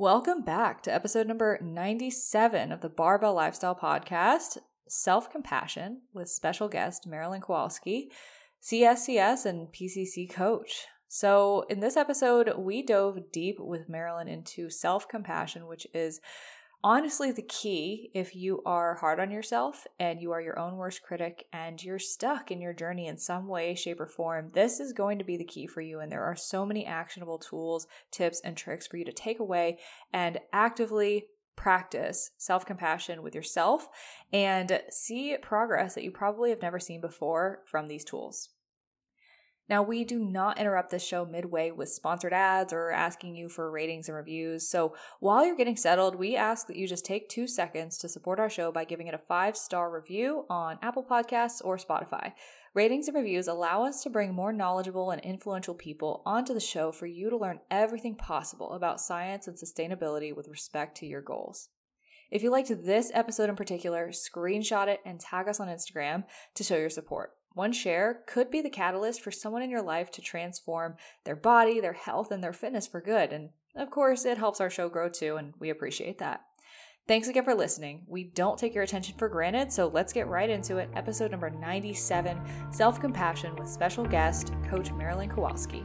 Welcome back to episode number 97 of the Barbell Lifestyle Podcast, Self-Compassion, with special guest Marilyn Kowalski, CSCS and PCC coach. So in this episode, we dove deep with Marilyn into self-compassion, which is honestly the key if you are hard on yourself and you are your own worst critic and you're stuck in your journey in some way, shape, or form. This is going to be the key for you, and there are so many actionable tools, tips, and tricks for you to take away and actively practice self-compassion with yourself and see progress that you probably have never seen before from these tools. Now, we do not interrupt this show midway with sponsored ads or asking you for ratings and reviews. So while you're getting settled, we ask that you just take 2 seconds to support our show by giving it a 5-star review on Apple Podcasts or Spotify. Ratings and reviews allow us to bring more knowledgeable and influential people onto the show for you to learn everything possible about science and sustainability with respect to your goals. If you liked this episode in particular, screenshot it and tag us on Instagram to show your support. One share could be the catalyst for someone in your life to transform their body, their health, and their fitness for good. And of course, it helps our show grow too, and we appreciate that. Thanks again for listening. We don't take your attention for granted, so let's get right into it. Episode number 97, Self-Compassion with special guest, Coach Marilyn Kowalski.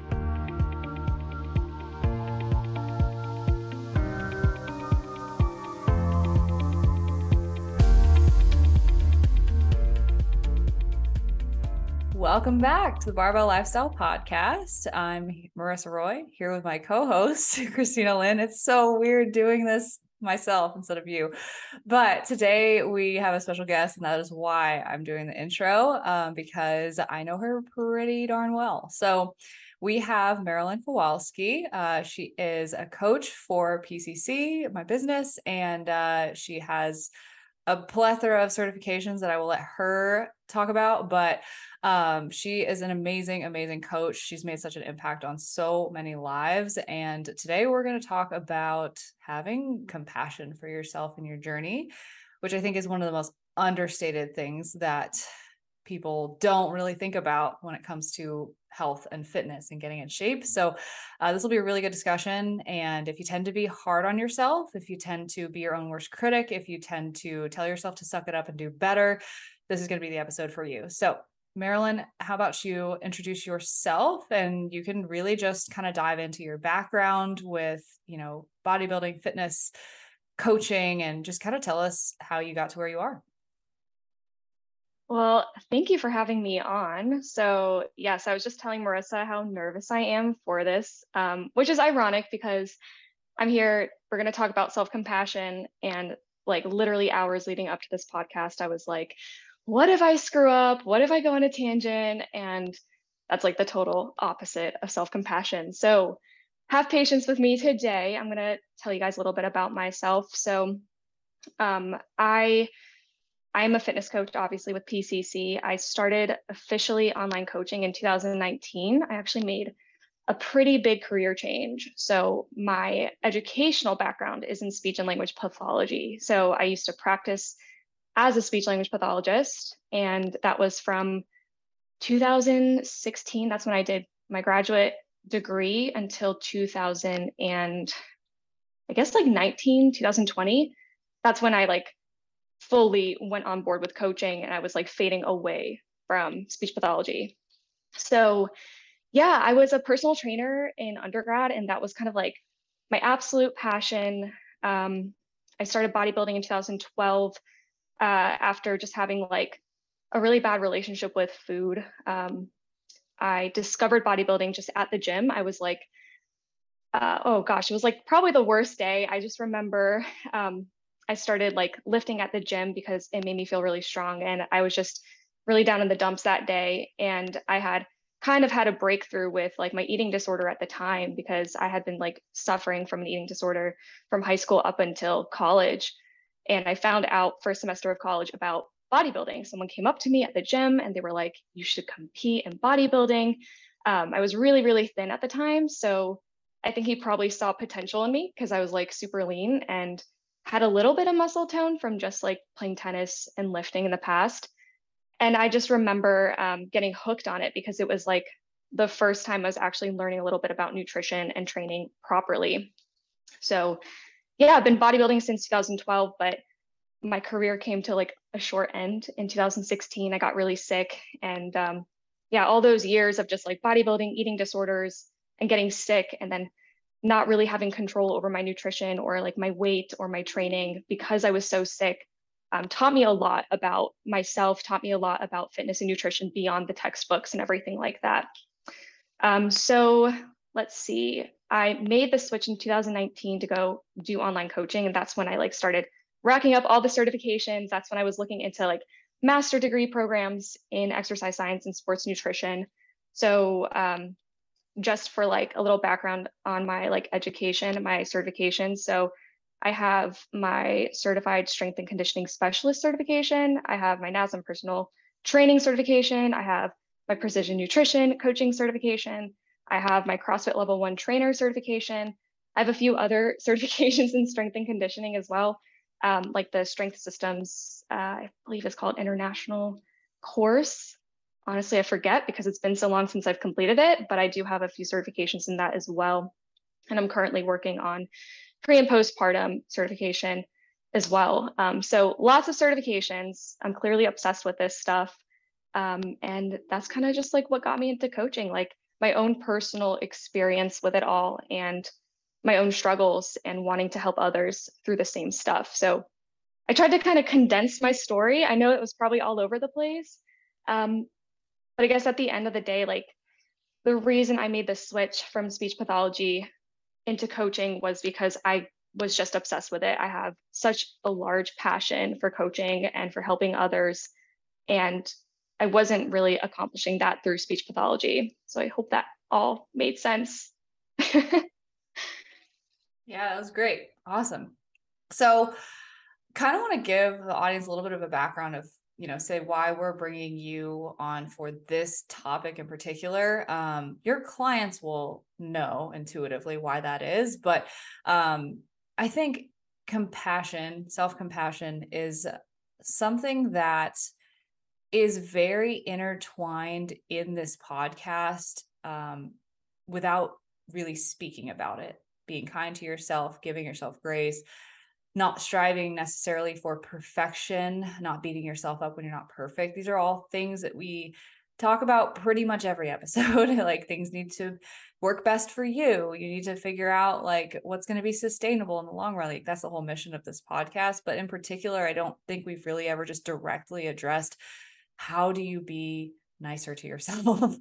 Welcome back to the Barbell Lifestyle Podcast. I'm Marissa Roy, here with my co-host, Christina Lynn. It's so weird doing this myself instead of you, but today we have a special guest, and that is why I'm doing the intro, because I know her pretty darn well. So we have Marilyn Kowalski. She is a coach for PCC, my business, and she has a plethora of certifications that I will let her talk about, but she is an amazing coach. She's made such an impact on so many lives, and today we're going to talk about having compassion for yourself in your journey, which I think is one of the most understated things that people don't really think about when it comes to health and fitness and getting in shape. So this will be a really good discussion. And if you tend to be hard on yourself, if you tend to be your own worst critic, if you tend to tell yourself to suck it up and do better, this is going to be the episode for you. So Marilyn, how about you introduce yourself, and you can really just kind of dive into your background with, you know, bodybuilding, fitness, coaching, and just kind of tell us how you got to where you are. Well, thank you for having me on. So yes, I was just telling Marissa how nervous I am for this, which is ironic because I'm here, we're going to talk about self-compassion, and like literally hours leading up to this podcast, I was like, what if I screw up? What if I go on a tangent? And that's like the total opposite of self-compassion. So have patience with me today. I'm going to tell you guys a little bit about myself. So I'm a fitness coach, obviously, with PCC. I started officially online coaching in 2019. I actually made a pretty big career change. So my educational background is in speech and language pathology. So I used to practice as a speech language pathologist, and that was from 2016. That's when I did my graduate degree until 2020. That's when I like fully went on board with coaching, and I was like fading away from speech pathology. So yeah, I was a personal trainer in undergrad, and that was kind of like my absolute passion. I started bodybuilding in 2012 after just having like a really bad relationship with food. I discovered bodybuilding just at the gym. I was like, it was like probably the worst day. I just remember, I started like lifting at the gym because it made me feel really strong. And I was just really down in the dumps that day. And I had kind of had a breakthrough with like my eating disorder at the time, because I had been like suffering from an eating disorder from high school up until college. And I found out first semester of college about bodybuilding. Someone came up to me at the gym and they were like, you should compete in bodybuilding. I was really thin at the time. So I think he probably saw potential in me because I was like super lean and had a little bit of muscle tone from just like playing tennis and lifting in the past. And I just remember getting hooked on it because it was like the first time I was actually learning a little bit about nutrition and training properly. So yeah, I've been bodybuilding since 2012, but my career came to like a short end in 2016. I got really sick, and yeah, all those years of just like bodybuilding, eating disorders, and getting sick, and then not really having control over my nutrition or like my weight or my training because I was so sick, taught me a lot about myself, taught me a lot about fitness and nutrition beyond the textbooks and everything like that. So let's see, I made the switch in 2019 to go do online coaching. And that's when I like started racking up all the certifications. That's when I was looking into like master degree programs in exercise science and sports nutrition. So just for like a little background on my like education and my certifications. So I have my certified strength and conditioning specialist certification. I have my NASM personal training certification. I have my precision nutrition coaching certification. I have my CrossFit level 1 trainer certification. I have a few other certifications in strength and conditioning as well. Like the strength systems, I believe it's called international course. Honestly, I forget because it's been so long since I've completed it, but I do have a few certifications in that as well. And I'm currently working on pre and postpartum certification as well. So lots of certifications. I'm clearly obsessed with this stuff. And that's kind of just like what got me into coaching, like my own personal experience with it all and my own struggles and wanting to help others through the same stuff. So I tried to kind of condense my story. I know it was probably all over the place. But I guess at the end of the day, like the reason I made the switch from speech pathology into coaching was because I was just obsessed with it. I have such a large passion for coaching and for helping others. And I wasn't really accomplishing that through speech pathology. So I hope that all made sense. Yeah, that was great. Awesome. So kind of want to give the audience a little bit of a background of, you know, say why we're bringing you on for this topic in particular. Your clients will know intuitively why that is, but I think compassion, self-compassion is something that is very intertwined in this podcast without really speaking about it, being kind to yourself, giving yourself grace, not striving necessarily for perfection, not beating yourself up when you're not perfect. These are all things that we talk about pretty much every episode. Like things need to work best for you. You need to figure out like what's going to be sustainable in the long run. Like that's the whole mission of this podcast. But in particular, I don't think we've really ever just directly addressed how do you be nicer to yourself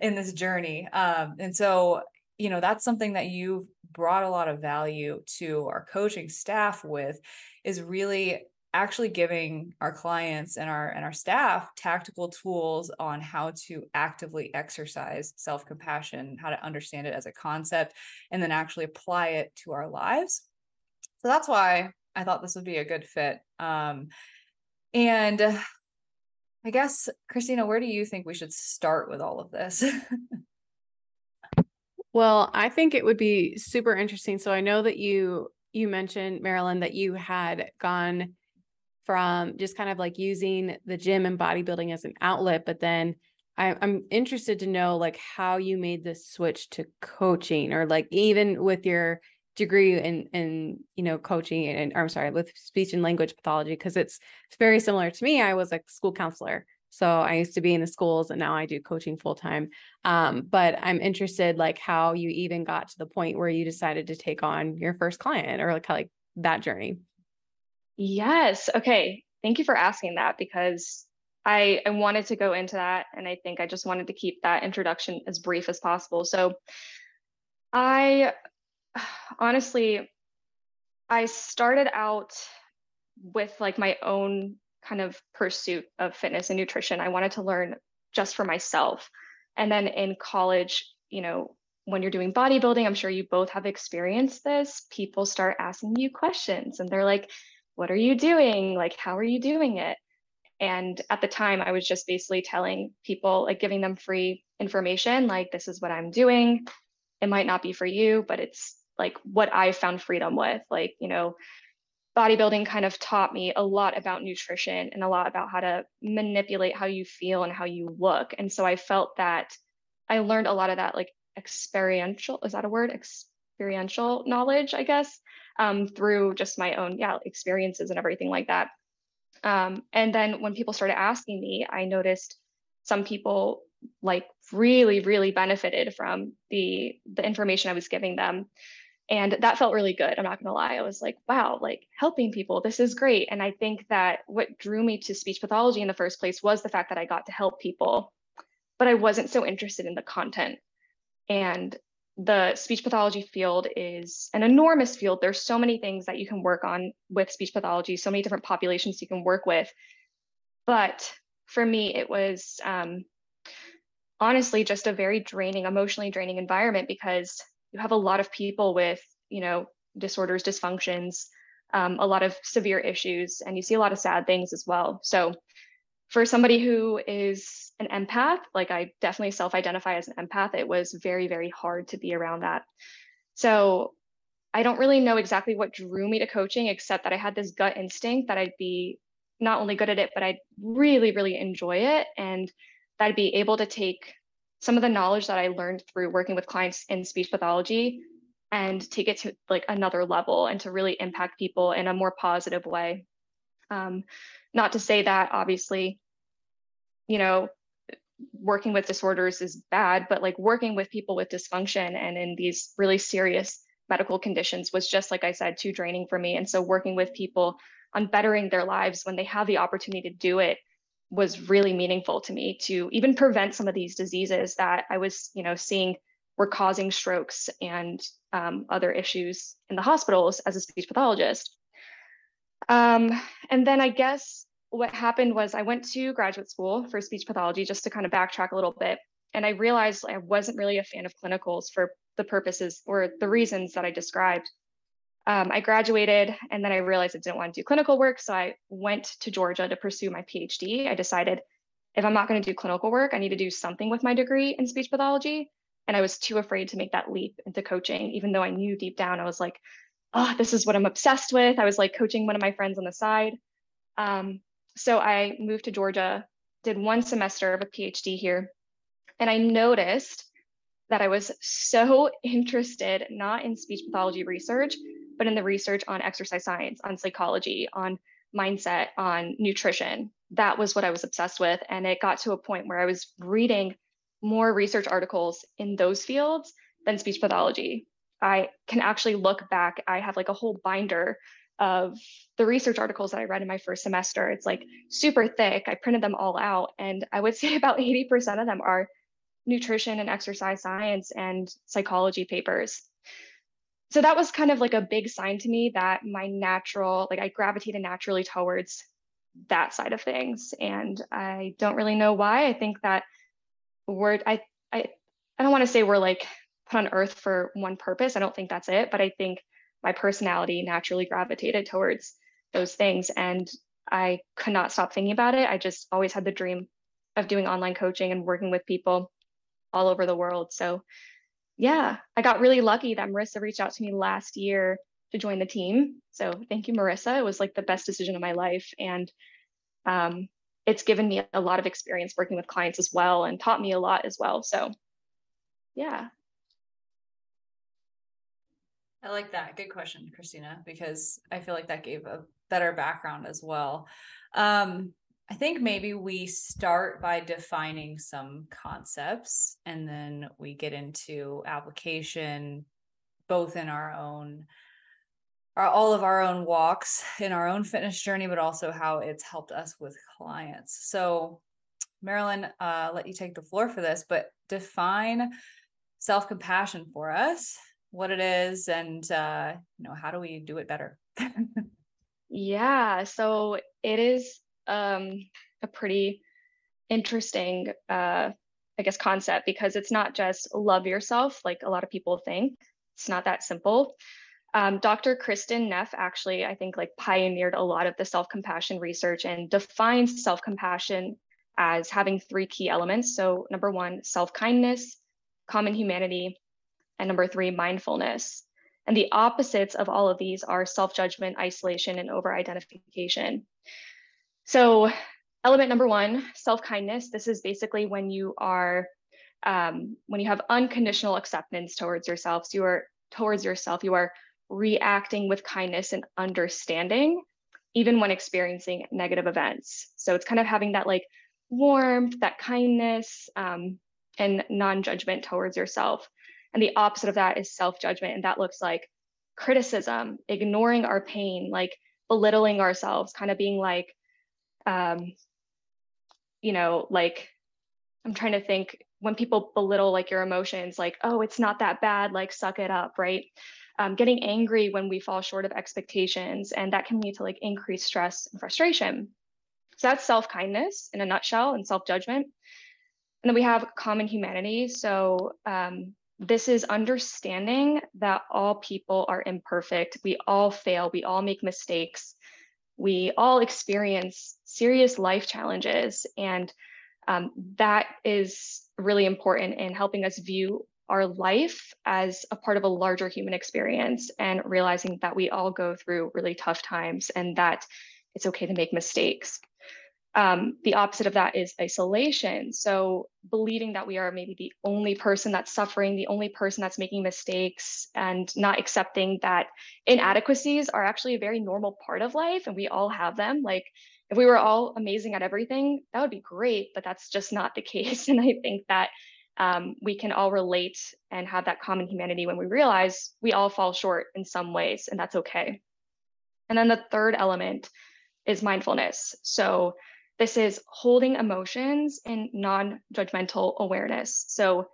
in this journey. And so, you know, that's something that you've brought a lot of value to our coaching staff with, is really actually giving our clients and our staff tactical tools on how to actively exercise self-compassion, how to understand it as a concept, and then actually apply it to our lives. So that's why I thought this would be a good fit. And I guess, Christina, where do you think we should start with all of this? Well, I think it would be super interesting. So I know that you mentioned, Marilyn, that you had gone from just kind of like using the gym and bodybuilding as an outlet, but then I'm interested to know like how you made this switch to coaching, or like even with your degree in you know, coaching and I'm sorry, with speech and language pathology, because it's very similar to me. I was a school counselor. So I used to be in the schools and now I do coaching full time. But I'm interested, like how you even got to the point where you decided to take on your first client, or like that journey. Yes. Okay. Thank you for asking that, because I wanted to go into that. And I think I just wanted to keep that introduction as brief as possible. So I honestly, I started out with like my own kind of pursuit of fitness and nutrition. I wanted to learn just for myself. And then in college, you know, when you're doing bodybuilding, I'm sure you both have experienced this. People start asking you questions and they're like, what are you doing? Like, how are you doing it? And at the time I was just basically telling people, like giving them free information, like this is what I'm doing. It might not be for you, but it's like what I found freedom with, like, you know, bodybuilding kind of taught me a lot about nutrition and a lot about how to manipulate how you feel and how you look. And so I felt that I learned a lot of that, like experiential, is that a word? Experiential knowledge, I guess, through just my own experiences and everything like that. And then when people started asking me, I noticed some people like really benefited from the information I was giving them. And that felt really good. I'm not going to lie. I was like, wow, like helping people, this is great. And I think that what drew me to speech pathology in the first place was the fact that I got to help people, but I wasn't so interested in the content. And the speech pathology field is an enormous field. There's so many things that you can work on with speech pathology, so many different populations you can work with. But for me, it was honestly just a very draining, emotionally draining environment, because you have a lot of people with, you know, disorders, dysfunctions, a lot of severe issues, and you see a lot of sad things as well. So for somebody who is an empath, like I definitely self-identify as an empath, it was very hard to be around that. So I don't really know exactly what drew me to coaching, except that I had this gut instinct that I'd be not only good at it, but I'd really enjoy it, and that I'd be able to take some of the knowledge that I learned through working with clients in speech pathology and take it to like another level and to really impact people in a more positive way. Not to say that obviously, you know, working with disorders is bad, but like working with people with dysfunction and in these really serious medical conditions was just, like I said, too draining for me. And so working with people on bettering their lives when they have the opportunity to do it was really meaningful to me, to even prevent some of these diseases that I was, you know, seeing were causing strokes and other issues in the hospitals as a speech pathologist. And then I guess what happened was I went to graduate school for speech pathology, just to kind of backtrack a little bit. And I realized I wasn't really a fan of clinicals for the purposes or the reasons that I described. I graduated, and then I realized I didn't want to do clinical work, so I went to Georgia to pursue my PhD. I decided if I'm not going to do clinical work, I need to do something with my degree in speech pathology, and I was too afraid to make that leap into coaching, even though I knew deep down, I was like, oh, this is what I'm obsessed with. I was like coaching one of my friends on the side. So I moved to Georgia, did one semester of a PhD here, and I noticed that I was so interested not in speech pathology research, but in the research on exercise science, on psychology, on mindset, on nutrition. That was what I was obsessed with. And it got to a point where I was reading more research articles in those fields than speech pathology. I can actually look back. I have like a whole binder of the research articles that I read in my first semester. It's like super thick. I printed them all out. And I would say about 80% of them are nutrition and exercise science and psychology papers. So that was kind of like a big sign to me that my natural, like I gravitated naturally towards that side of things. And I don't really know why. I think that we're, I don't want to say we're like put on earth for one purpose. I don't think that's it, but I think my personality naturally gravitated towards those things. And I could not stop thinking about it. I just always had the dream of doing online coaching and working with people all over the world. So yeah, I got really lucky that Marissa reached out to me last year to join the team. So thank you, Marissa. It was like the best decision of my life. And it's given me a lot of experience working with clients as well, and taught me a lot as well. So yeah. I like that. Good question, Christina, because I feel like that gave a better background as well. I think maybe we start by defining some concepts, and then we get into application, both in our own, all of our own walks in our own fitness journey, but also how it's helped us with clients. So Marilyn, let you take the floor for this, but define self-compassion for us, what it is, and you know, how do we do it better? Yeah, so it is a pretty interesting, I guess, concept, because it's not just love yourself, like a lot of people think. It's not that simple. Dr. Kristin Neff actually, I think, like pioneered a lot of the self-compassion research and defines self-compassion as having three key elements. So number one, self-kindness, common humanity, and number three, mindfulness. And the opposites of all of these are self-judgment, isolation, and over-identification. So element number one, self-kindness. This is basically when you are, when you have unconditional acceptance towards yourself. So you are reacting with kindness and understanding, even when experiencing negative events. So it's kind of having that like warmth, that kindness, and non-judgment towards yourself. And the opposite of that is self-judgment. And that looks like criticism, ignoring our pain, like belittling ourselves, kind of being like, you know, like, I'm trying to think when people belittle like your emotions, like, oh, it's not that bad, like suck it up, right? Getting angry when we fall short of expectations, and that can lead to like increased stress and frustration. So that's self-kindness in a nutshell, and self-judgment. And then we have common humanity. So this is understanding that all people are imperfect. We all fail, we all make mistakes. We all experience serious life challenges. And that is really important in helping us view our life as a part of a larger human experience, and realizing that we all go through really tough times and that it's okay to make mistakes. The opposite of that is isolation. So believing that we are maybe the only person that's suffering, the only person that's making mistakes, and not accepting that inadequacies are actually a very normal part of life, and we all have them. Like if we were all amazing at everything, that would be great, but that's just not the case. And I think that we can all relate and have that common humanity when we realize we all fall short in some ways, and that's okay. And then the third element is mindfulness. So this is holding emotions in non-judgmental awareness. So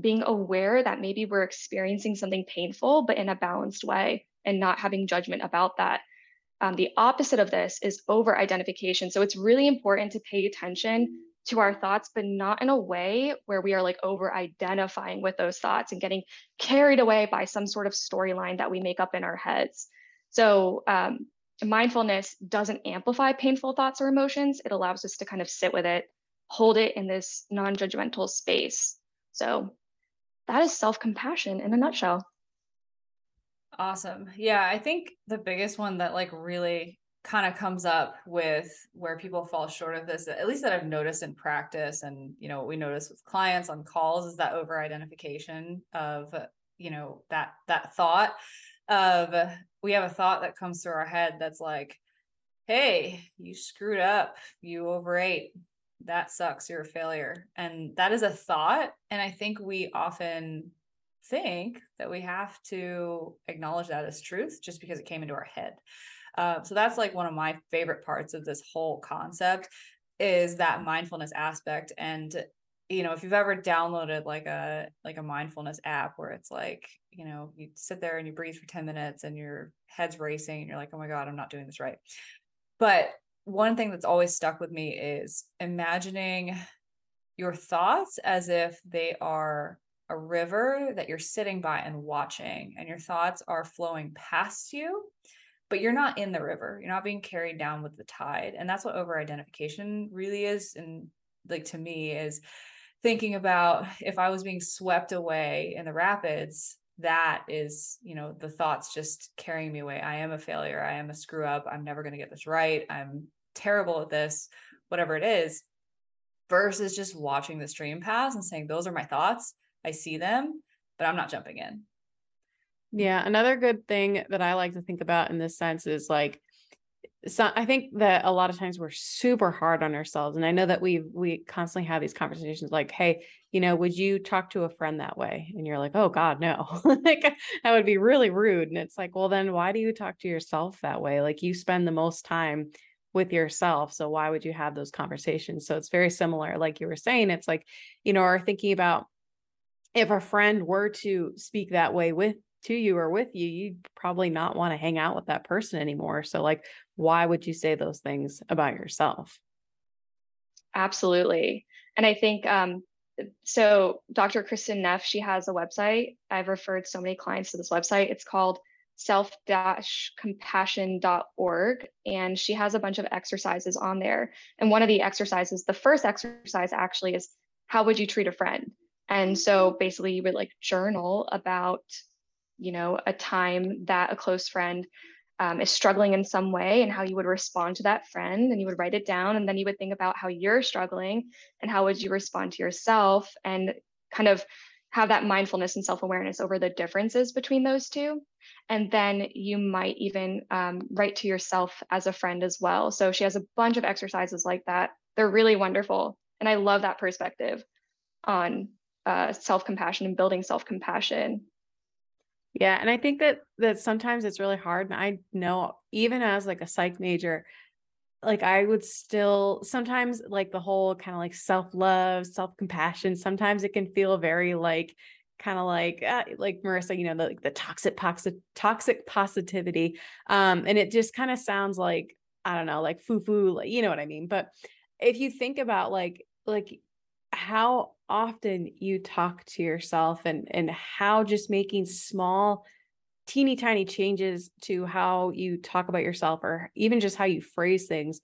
being aware that maybe we're experiencing something painful, but in a balanced way, and not having judgment about that. The opposite of this is over-identification. So it's really important to pay attention to our thoughts, but not in a way where we are like over-identifying with those thoughts and getting carried away by some sort of storyline that we make up in our heads. So mindfulness doesn't amplify painful thoughts or emotions. It allows us to kind of sit with it, hold it in this non-judgmental space. So that is self-compassion in a nutshell. Awesome. Yeah, I think the biggest one that like really kind of comes up with where people fall short of this, at least that I've noticed in practice, and you know what we notice with clients on calls, is that over-identification of, you know, that thought of, we have a thought that comes through our head that's like, hey, you screwed up, you overate, that sucks, you're a failure. And that is a thought, and I think we often think that we have to acknowledge that as truth just because it came into our head. So that's like one of my favorite parts of this whole concept, is that mindfulness aspect. And, you know, if you've ever downloaded like a mindfulness app where it's like, you know, you sit there and you breathe for 10 minutes and your head's racing and you're like, oh my God, I'm not doing this right. But one thing that's always stuck with me is imagining your thoughts as if they are a river that you're sitting by and watching, and your thoughts are flowing past you, but you're not in the river. You're not being carried down with the tide. And that's what over-identification really is. And like, to me, is thinking about if I was being swept away in the rapids, that is, you know, the thoughts just carrying me away. I am a failure. I am a screw up. I'm never going to get this right. I'm terrible at this, whatever it is, versus just watching the stream pass and saying, those are my thoughts. I see them, but I'm not jumping in. Yeah. Another good thing that I like to think about in this sense is like, so I think that a lot of times we're super hard on ourselves. And I know that we constantly have these conversations like, hey, you know, would you talk to a friend that way? And you're like, oh God, no, like that would be really rude. And it's like, well, then why do you talk to yourself that way? Like, you spend the most time with yourself. So why would you have those conversations? So it's very similar. Like you were saying, it's like, you know, or thinking about if a friend were to speak that way to you, you'd probably not want to hang out with that person anymore. So like, why would you say those things about yourself? Absolutely. And I think, so Dr. Kristin Neff, she has a website. I've referred so many clients to this website. It's called self-compassion.org. And she has a bunch of exercises on there. And one of the exercises, the first exercise actually, is how would you treat a friend? And so basically you would like journal about, you know, a time that a close friend is struggling in some way and how you would respond to that friend, and you would write it down, and then you would think about how you're struggling and how would you respond to yourself, and kind of have that mindfulness and self-awareness over the differences between those two. And then you might even write to yourself as a friend as well. So she has a bunch of exercises like that. They're really wonderful. And I love that perspective on self-compassion and building self-compassion. Yeah. And I think that sometimes it's really hard. And I know, even as like a psych major, like I would still sometimes like the whole kind of like self-love, self-compassion, sometimes it can feel very like, kind of like Marissa, you know, the toxic positivity. And it just kind of sounds like, I don't know, like foo-foo, like, you know what I mean? But if you think about like how often you talk to yourself and how just making small teeny tiny changes to how you talk about yourself or even just how you phrase things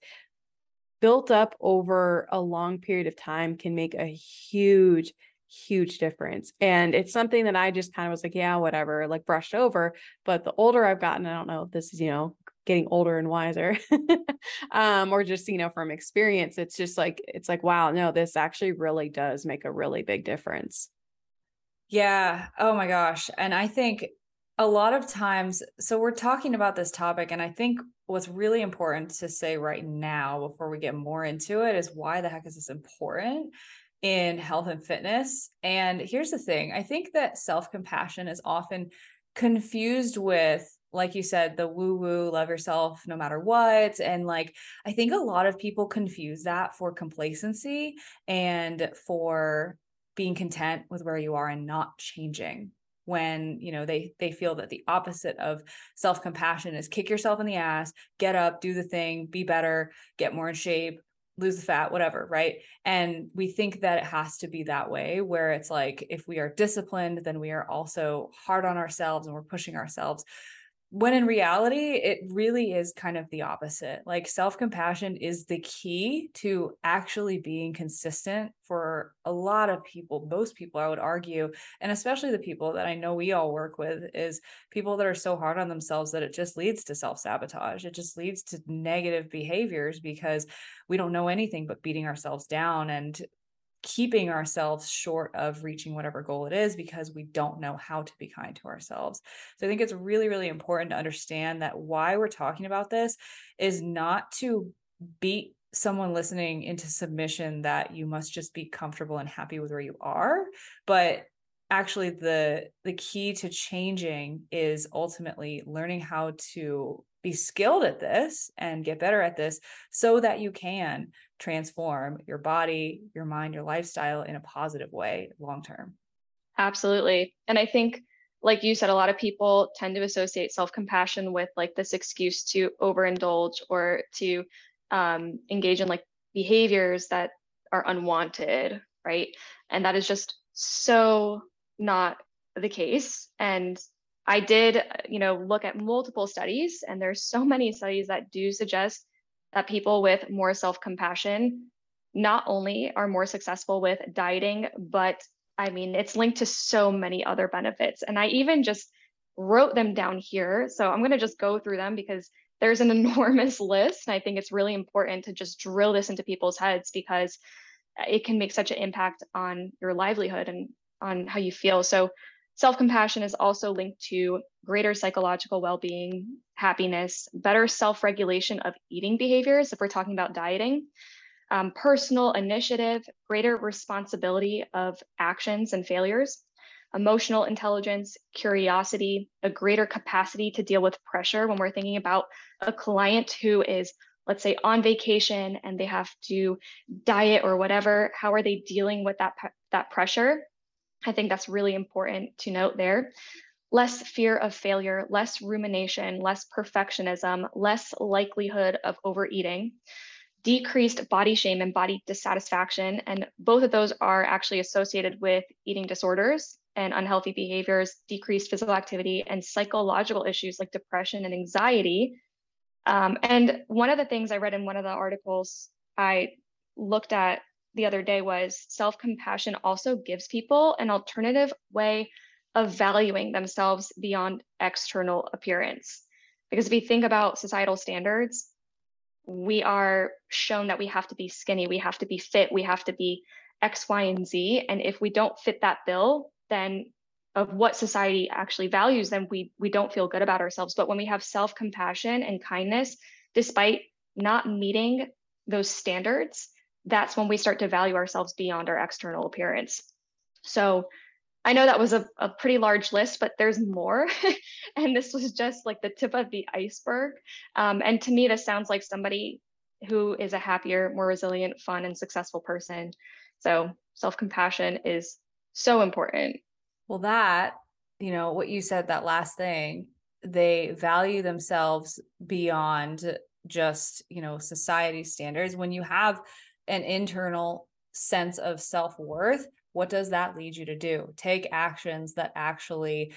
built up over a long period of time can make a huge difference. And it's something that I just kind of was like, yeah, whatever, like brushed over. But the older I've gotten, I don't know if this is, you know, getting older and wiser, or just, you know, from experience, it's like, wow, no, this actually really does make a really big difference. Yeah. Oh my gosh. And I think a lot of times, so we're talking about this topic, and I think what's really important to say right now before we get more into it is, why the heck is this important in health and fitness? And here's the thing. I think that self-compassion is often confused with, like you said, the woo-woo, love yourself no matter what. And like, I think a lot of people confuse that for complacency and for being content with where you are and not changing, when, you know, they feel that the opposite of self-compassion is kick yourself in the ass, get up, do the thing, be better, get more in shape, lose the fat, whatever, right? And we think that it has to be that way, where it's like, if we are disciplined, then we are also hard on ourselves and we're pushing ourselves. When in reality, it really is kind of the opposite. Like, self-compassion is the key to actually being consistent for a lot of people, most people, I would argue, and especially the people that I know we all work with, is people that are so hard on themselves that it just leads to self-sabotage. It just leads to negative behaviors because we don't know anything but beating ourselves down and keeping ourselves short of reaching whatever goal it is because we don't know how to be kind to ourselves. So I think it's really, really important to understand that why we're talking about this is not to beat someone listening into submission that you must just be comfortable and happy with where you are, but actually the key to changing is ultimately learning how to be skilled at this and get better at this so that you can transform your body, your mind, your lifestyle in a positive way long-term. Absolutely. And I think, like you said, a lot of people tend to associate self-compassion with like this excuse to overindulge or to engage in like behaviors that are unwanted, right? And that is just so not the case. And I did, you know, look at multiple studies, and there's so many studies that do suggest that people with more self-compassion not only are more successful with dieting, but I mean, it's linked to so many other benefits. And I even just wrote them down here. So I'm going to just go through them because there's an enormous list. And I think it's really important to just drill this into people's heads because it can make such an impact on your livelihood and on how you feel. So self-compassion is also linked to greater psychological well-being, happiness, better self-regulation of eating behaviors, if we're talking about dieting, personal initiative, greater responsibility of actions and failures, emotional intelligence, curiosity, a greater capacity to deal with pressure when we're thinking about a client who is, let's say, on vacation and they have to diet or whatever. How are they dealing with that pressure? I think that's really important to note there. Less fear of failure, less rumination, less perfectionism, less likelihood of overeating, decreased body shame and body dissatisfaction. And both of those are actually associated with eating disorders and unhealthy behaviors, decreased physical activity, and psychological issues like depression and anxiety. And one of the things I read in one of the articles I looked at the other day was self-compassion also gives people an alternative way of valuing themselves beyond external appearance. Because if you think about societal standards, we are shown that we have to be skinny, we have to be fit, we have to be X, Y, and Z. And if we don't fit that bill, then of what society actually values, then we don't feel good about ourselves. But when we have self-compassion and kindness, despite not meeting those standards, that's when we start to value ourselves beyond our external appearance. So I know that was a pretty large list, but there's more. And this was just like the tip of the iceberg. And to me, this sounds like somebody who is a happier, more resilient, fun, and successful person. So self-compassion is so important. Well, that, you know, what you said, that last thing, they value themselves beyond just, you know, society standards. When you have an internal sense of self-worth, what does that lead you to do? Take actions that actually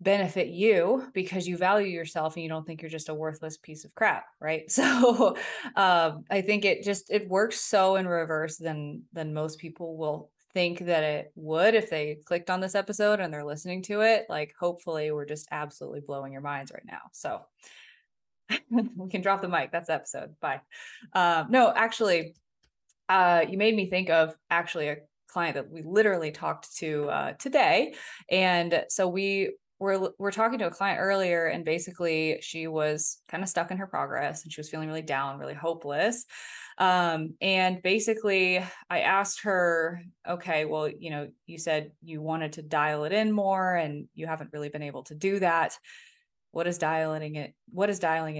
benefit you, because you value yourself and you don't think you're just a worthless piece of crap, right? So I think it works so in reverse than most people will think that it would if they clicked on this episode and they're listening to it. Like, hopefully we're just absolutely blowing your minds right now. So we can drop the mic. That's the episode. Bye. You made me think of actually a client that we literally talked to today. And so we're talking to a client earlier, and basically she was kind of stuck in her progress and she was feeling really down, really hopeless. And basically I asked her, okay, well, you know, you said you wanted to dial it in more and you haven't really been able to do that. What does dialing it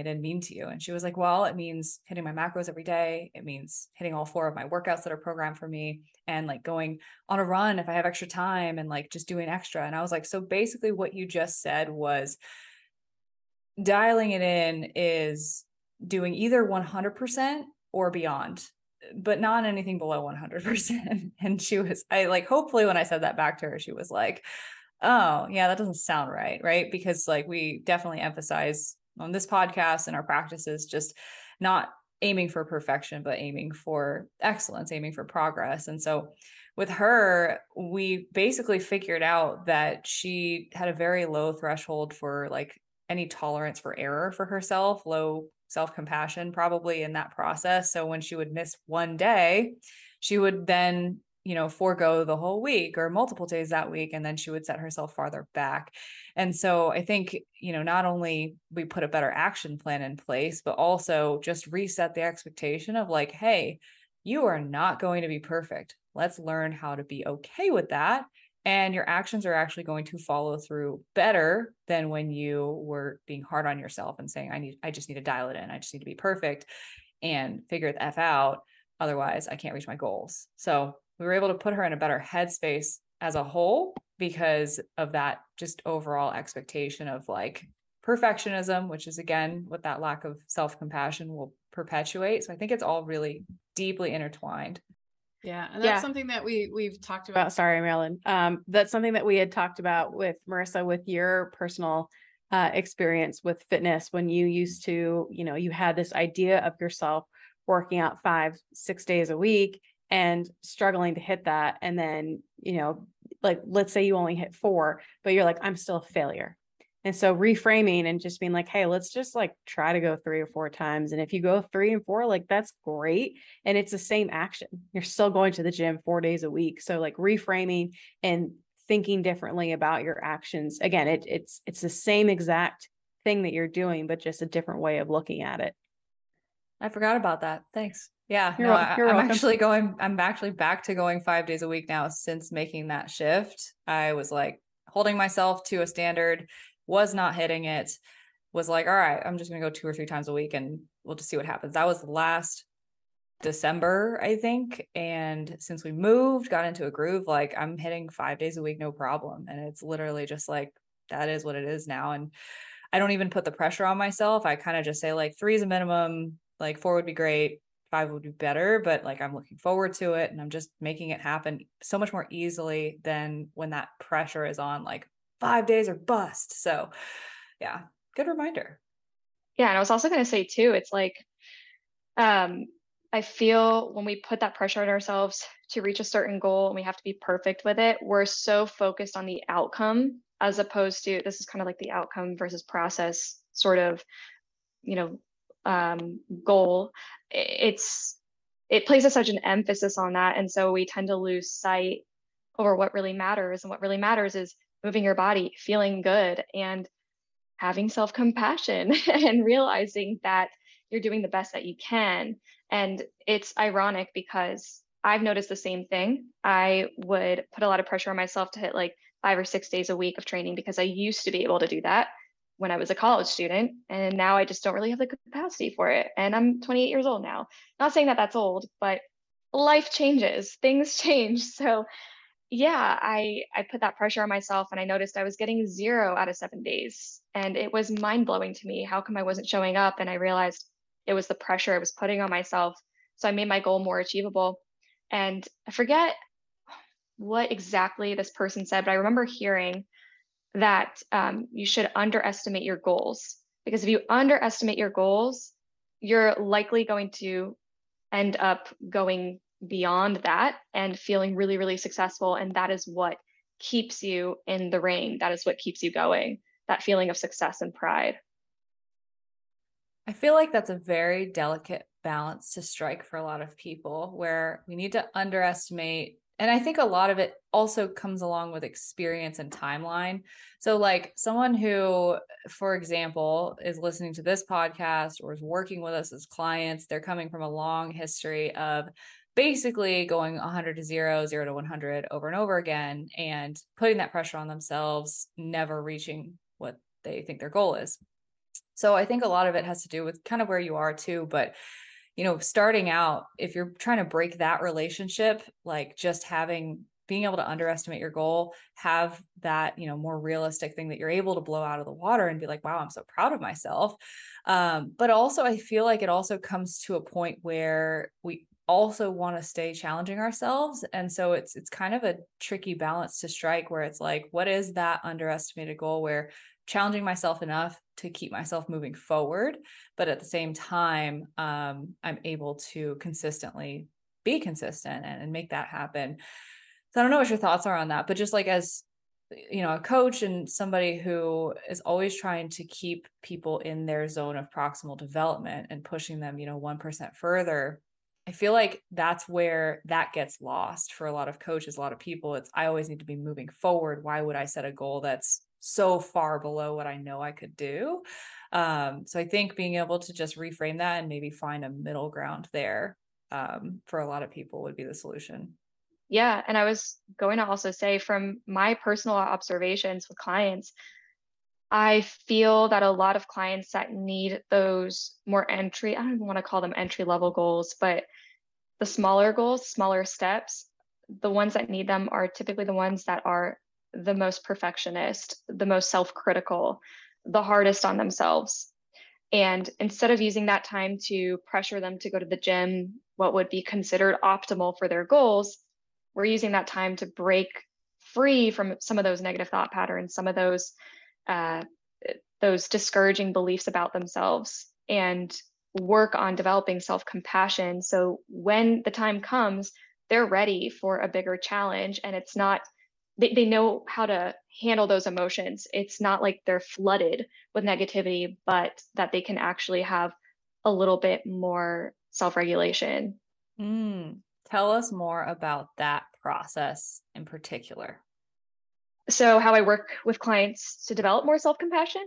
in mean to you? And she was like, well, it means hitting my macros every day. It means hitting all four of my workouts that are programmed for me, and like going on a run if I have extra time, and like just doing extra. And I was like, so basically what you just said was dialing it in is doing either 100% or beyond, but not anything below 100%. And she was, hopefully when I said that back to her, she was like, oh yeah, that doesn't sound right. Right. Because like, we definitely emphasize on this podcast and our practices, just not aiming for perfection, but aiming for excellence, aiming for progress. And so with her, we basically figured out that she had a very low threshold for like any tolerance for error for herself, low self-compassion probably in that process. So when she would miss one day, she would then, you know, forego the whole week or multiple days that week. And then she would set herself farther back. And so I think, you know, not only we put a better action plan in place, but also just reset the expectation of like, hey, you are not going to be perfect. Let's learn how to be okay with that. And your actions are actually going to follow through better than when you were being hard on yourself and saying, I just need to dial it in. I just need to be perfect and figure the F out. Otherwise I can't reach my goals. So we were able to put her in a better headspace as a whole because of that just overall expectation of like perfectionism, which is again, what that lack of self-compassion will perpetuate. So I think it's all really deeply intertwined. Yeah. And that's something that we've talked about. Sorry, Marilyn. That's something that we had talked about with Marissa, with your personal experience with fitness, when you used to, you know, you had this idea of yourself working out 5-6 days a week and struggling to hit that. And then, you know, like, let's say you only hit 4, but you're like, I'm still a failure. And so reframing and just being like, hey, let's just like try to go 3 or 4 times. And if you go 3 and 4, like that's great. And it's the same action. You're still going to the gym 4 days a week. So like reframing and thinking differently about your actions. Again, it's the same exact thing that you're doing, but just a different way of looking at it. I forgot about that. Thanks. Yeah, no, I'm actually back to going 5 days a week now. Since making that shift, I was like holding myself to a standard, was not hitting it, was like, all right, I'm just going to go 2 or 3 times a week and we'll just see what happens. That was last December, I think. And since we moved, got into a groove, like I'm hitting 5 days a week, no problem. And it's literally just like, that is what it is now. And I don't even put the pressure on myself. I kind of just say like 3 is a minimum, like 4 would be great. 5 would be better, but like, I'm looking forward to it. And I'm just making it happen so much more easily than when that pressure is on, like 5 days or bust. So yeah, good reminder. Yeah. And I was also going to say too, it's like, I feel when we put that pressure on ourselves to reach a certain goal and we have to be perfect with it, we're so focused on the outcome, as opposed to, this is kind of like the outcome versus process sort of, you know, goal. It places such an emphasis on that. And so we tend to lose sight over what really matters. And what really matters is moving your body, feeling good, and having self-compassion and realizing that you're doing the best that you can. And it's ironic because I've noticed the same thing. I would put a lot of pressure on myself to hit like 5 or 6 days a week of training because I used to be able to do that when I was a college student. And now I just don't really have the capacity for it. And I'm 28 years old now. Not saying that that's old, but life changes, things change. So yeah, I put that pressure on myself, and I noticed I was getting 0 out of 7 days. And it was mind blowing to me. How come I wasn't showing up? And I realized it was the pressure I was putting on myself. So I made my goal more achievable. And I forget what exactly this person said, but I remember hearing that you should underestimate your goals, because if you underestimate your goals, you're likely going to end up going beyond that and feeling really, really successful. And that is what keeps you in the ring. That is what keeps you going, that feeling of success and pride. I feel like that's a very delicate balance to strike for a lot of people, where we need to underestimate. And I think a lot of it also comes along with experience and timeline. So like someone who, for example, is listening to this podcast or is working with us as clients, they're coming from a long history of basically going 100 to 0, 0 to 100 over and over again, and putting that pressure on themselves, never reaching what they think their goal is. So I think a lot of it has to do with kind of where you are too, but you know, starting out, if you're trying to break that relationship, like just being able to underestimate your goal, have that, you know, more realistic thing that you're able to blow out of the water and be like, wow, I'm so proud of myself. But also I feel like it also comes to a point where we also want to stay challenging ourselves. And so it's kind of a tricky balance to strike, where it's like, what is that underestimated goal where challenging myself enough to keep myself moving forward, but at the same time, I'm able to consistently be consistent and make that happen. So I don't know what your thoughts are on that, but just like as, you know, a coach and somebody who is always trying to keep people in their zone of proximal development and pushing them, you know, 1% further, I feel like that's where that gets lost for a lot of coaches, a lot of people. It's, I always need to be moving forward. Why would I set a goal that's so far below what I know I could do? So I think being able to just reframe that and maybe find a middle ground there, for a lot of people would be the solution. Yeah. And I was going to also say, from my personal observations with clients, I feel that a lot of clients that need those more entry, I don't even want to call them entry level goals, but the smaller goals, smaller steps, the ones that need them are typically the ones that are the most perfectionist, the most self-critical, the hardest on themselves. And instead of using that time to pressure them to go to the gym, what would be considered optimal for their goals, we're using that time to break free from some of those negative thought patterns, some of those discouraging beliefs about themselves, and work on developing self-compassion. So when the time comes, they're ready for a bigger challenge, and it's not, they know how to handle those emotions. It's not like they're flooded with negativity, but that they can actually have a little bit more self-regulation. Tell us more about that process in particular. So how I work with clients to develop more self-compassion?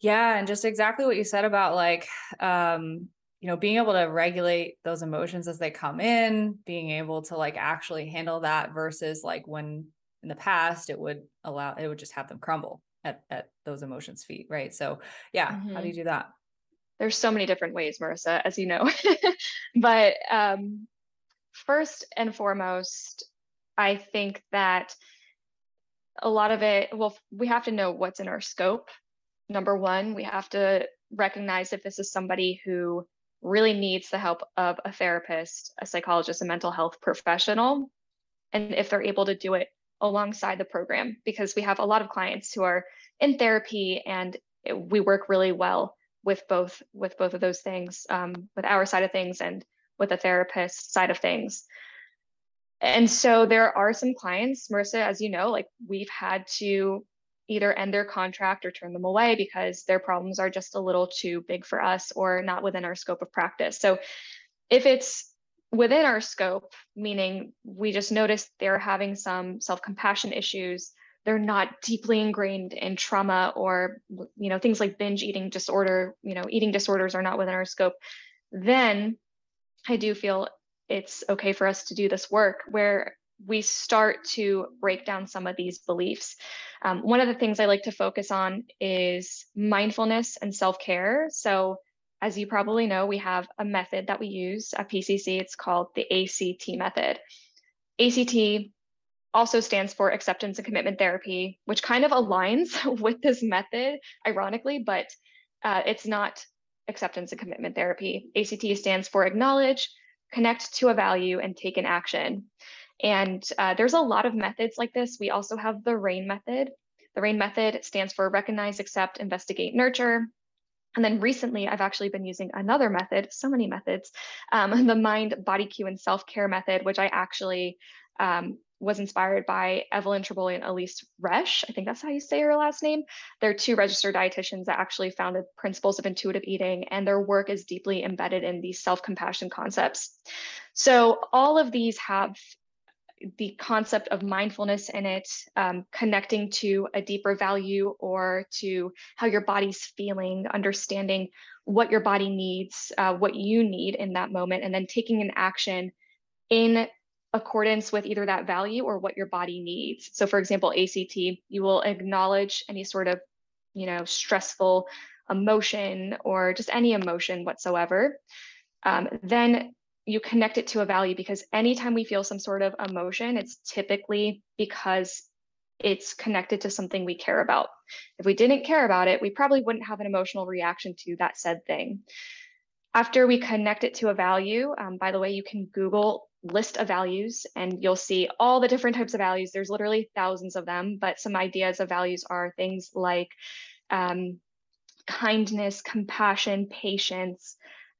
Yeah. And just exactly what you said about like, you know, being able to regulate those emotions as they come in, being able to like actually handle that versus like when in the past it would just have them crumble at those emotions' feet. Right. So yeah. Mm-hmm. How do you do that? There's so many different ways, Marissa, as you know, but, first and foremost, I think that a lot of it, well, we have to know what's in our scope. Number one, we have to recognize if this is somebody who really needs the help of a therapist, a psychologist, a mental health professional, and if they're able to do it alongside the program, because we have a lot of clients who are in therapy, and we work really well with both of those things, with our side of things and with the therapist side of things. And so there are some clients, Marissa, as you know, like we've had to either end their contract or turn them away because their problems are just a little too big for us or not within our scope of practice. So if it's within our scope, meaning we just noticed they're having some self-compassion issues. They're not deeply ingrained in trauma or, you know, things like binge eating disorder, you know, eating disorders are not within our scope. Then I do feel it's okay for us to do this work where we start to break down some of these beliefs. One of the things I like to focus on is mindfulness and self-care. So as you probably know, we have a method that we use at PCC. It's called the ACT method. ACT also stands for acceptance and commitment therapy, which kind of aligns with this method, ironically, but it's not acceptance and commitment therapy. ACT stands for acknowledge, connect to a value, and take an action. And there's a lot of methods like this. We also have the RAIN method. The RAIN method stands for recognize, accept, investigate, nurture. And then recently, I've actually been using another method, so many methods, the mind, body cue, and self-care method, which I actually was inspired by Evelyn Triboli and Elise Resch. I think that's how you say her last name. They're two registered dietitians that actually founded Principles of Intuitive Eating, and their work is deeply embedded in these self-compassion concepts. So all of these have the concept of mindfulness in it, connecting to a deeper value or to how your body's feeling, understanding what your body needs, what you need in that moment, and then taking an action in accordance with either that value or what your body needs. So for example, ACT, you will acknowledge any sort of, you know, stressful emotion or just any emotion whatsoever. Then you connect it to a value, because anytime we feel some sort of emotion, it's typically because it's connected to something we care about. If we didn't care about it, we probably wouldn't have an emotional reaction to that said thing. After we connect it to a value, by the way, you can Google list of values and you'll see all the different types of values. There's literally thousands of them, but some ideas of values are things like kindness, compassion, patience,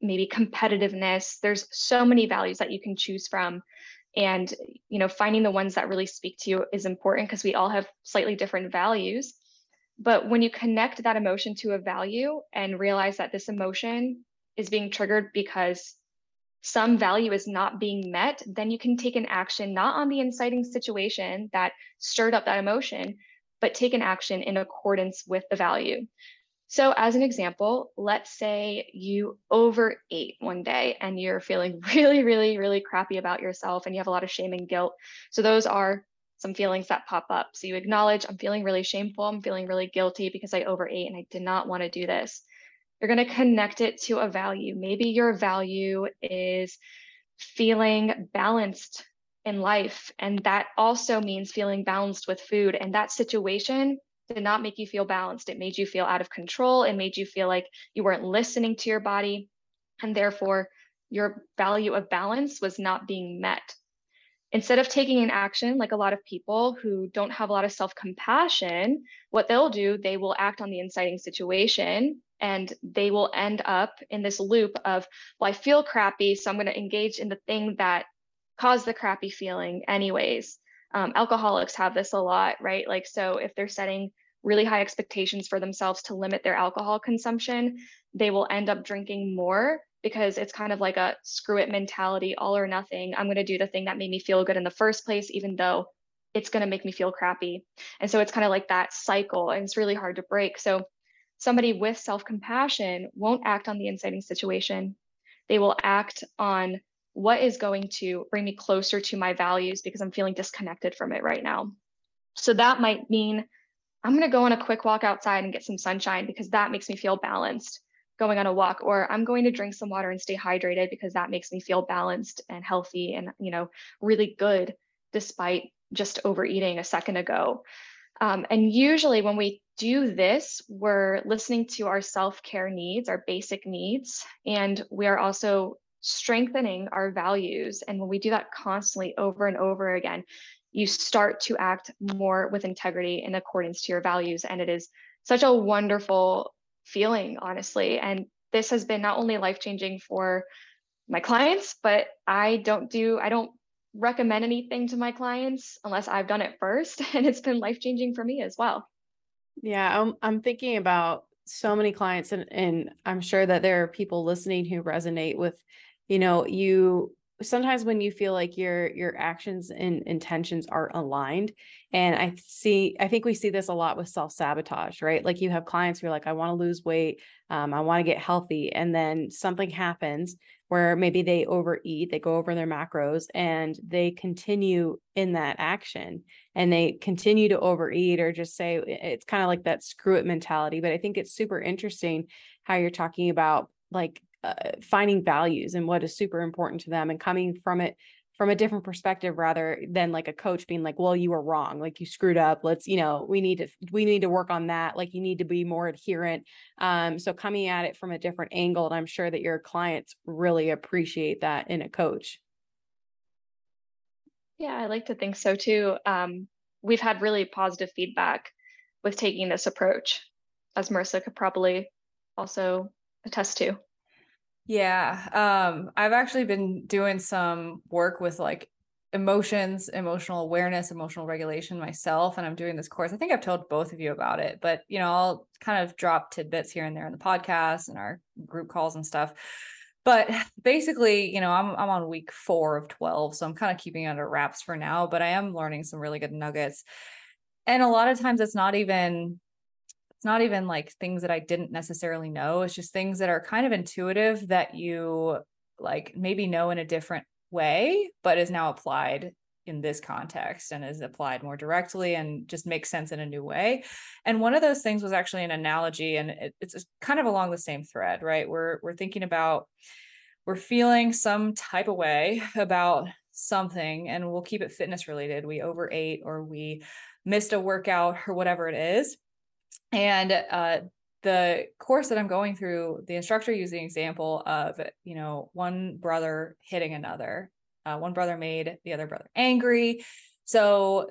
maybe competitiveness. There's so many values that you can choose from. And, you know, finding the ones that really speak to you is important because we all have slightly different values. But when you connect that emotion to a value and realize that this emotion is being triggered because some value is not being met, then you can take an action, not on the inciting situation that stirred up that emotion, but take an action in accordance with the value. So as an example, let's say you overate one day and you're feeling really, really, really crappy about yourself and you have a lot of shame and guilt. So those are some feelings that pop up. So you acknowledge, I'm feeling really shameful. I'm feeling really guilty because I overate and I did not want to do this. You're going to connect it to a value. Maybe your value is feeling balanced in life. And that also means feeling balanced with food. And that situation did not make you feel balanced. It made you feel out of control. It made you feel like you weren't listening to your body. And therefore, your value of balance was not being met. Instead of taking an action, like a lot of people who don't have a lot of self-compassion, what they'll do, they will act on the inciting situation and they will end up in this loop of, well, I feel crappy, so I'm going to engage in the thing that caused the crappy feeling anyways. Alcoholics have this a lot, right? Like, so if they're setting really high expectations for themselves to limit their alcohol consumption, they will end up drinking more because it's kind of like a screw it mentality, all or nothing. I'm going to do the thing that made me feel good in the first place, even though it's going to make me feel crappy. And so it's kind of like that cycle, and it's really hard to break. So somebody with self-compassion won't act on the inciting situation. They will act on what is going to bring me closer to my values because I'm feeling disconnected from it right now. So that might mean I'm going to go on a quick walk outside and get some sunshine because that makes me feel balanced going on a walk, or I'm going to drink some water and stay hydrated because that makes me feel balanced and healthy and, you know, really good despite just overeating a second ago. And usually when we do this, we're listening to our self-care needs, our basic needs, and we are also strengthening our values. And when we do that constantly over and over again, you start to act more with integrity in accordance to your values. And it is such a wonderful feeling, honestly. And this has been not only life-changing for my clients, but I don't recommend anything to my clients unless I've done it first. And it's been life-changing for me as well. Yeah. I'm thinking about so many clients, and I'm sure that there are people listening who resonate with, you know, you sometimes when you feel like your actions and intentions aren't aligned. And I think we see this a lot with self-sabotage, right? Like you have clients who are like, I want to lose weight. I want to get healthy. And then something happens where maybe they overeat, they go over their macros, and they continue in that action and they continue to overeat, or just say, it's kind of like that screw it mentality. But I think it's super interesting how you're talking about like finding values and what is super important to them, and coming from it from a different perspective rather than like a coach being like, well, you were wrong. Like you screwed up. Let's, you know, we need to work on that. Like you need to be more adherent. So coming at it from a different angle, and I'm sure that your clients really appreciate that in a coach. Yeah, I like to think so too. We've had really positive feedback with taking this approach, as Marissa could probably also attest to. Yeah. I've actually been doing some work with like emotions, emotional awareness, emotional regulation myself. And I'm doing this course. I think I've told both of you about it, but you know, I'll kind of drop tidbits here and there in the podcast and our group calls and stuff. But basically, you know, I'm on week 4 of 12. So I'm kind of keeping it under wraps for now, but I am learning some really good nuggets. And a lot of times it's not even like things that I didn't necessarily know. It's just things that are kind of intuitive that you like maybe know in a different way, but is now applied in this context and is applied more directly and just makes sense in a new way. And one of those things was actually an analogy, and it's kind of along the same thread, right? We're thinking about, we're feeling some type of way about something, and we'll keep it fitness related. We overate or we missed a workout or whatever it is. And the course that I'm going through, the instructor used the example of, you know, one brother hitting another. One brother made the other brother angry. So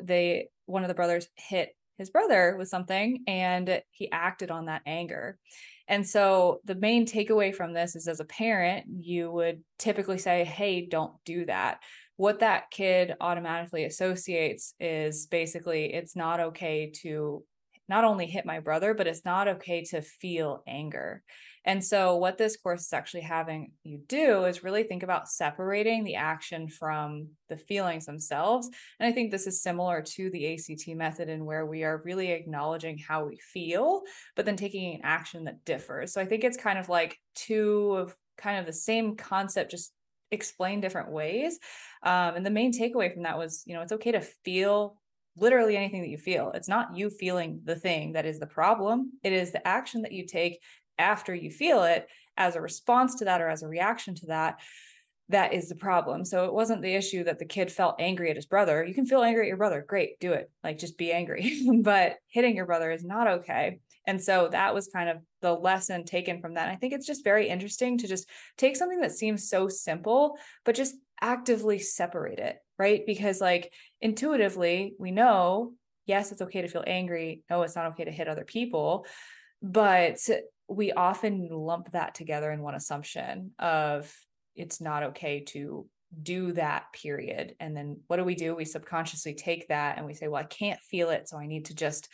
one of the brothers hit his brother with something, and he acted on that anger. And so the main takeaway from this is, as a parent, you would typically say, hey, don't do that. What that kid automatically associates is basically, it's not okay to not only hit my brother, but it's not okay to feel anger. And so what this course is actually having you do is really think about separating the action from the feelings themselves. And I think this is similar to the ACT method, in where we are really acknowledging how we feel, but then taking an action that differs. So I think it's kind of like two of kind of the same concept, just explained different ways. And the main takeaway from that was, you know, it's okay to feel literally anything that you feel. It's not you feeling the thing that is the problem. It is the action that you take after you feel it as a response to that, or as a reaction to that, that is the problem. So it wasn't the issue that the kid felt angry at his brother. You can feel angry at your brother. Great. Do it. Like, just be angry, but hitting your brother is not okay. And so that was kind of the lesson taken from that. And I think it's just very interesting to just take something that seems so simple, but just actively separate it, right? Because like intuitively we know, yes, it's okay to feel angry. No, it's not okay to hit other people, but we often lump that together in one assumption of, it's not okay to do that, period. And then what do? We subconsciously take that and we say, well, I can't feel it, so I need to just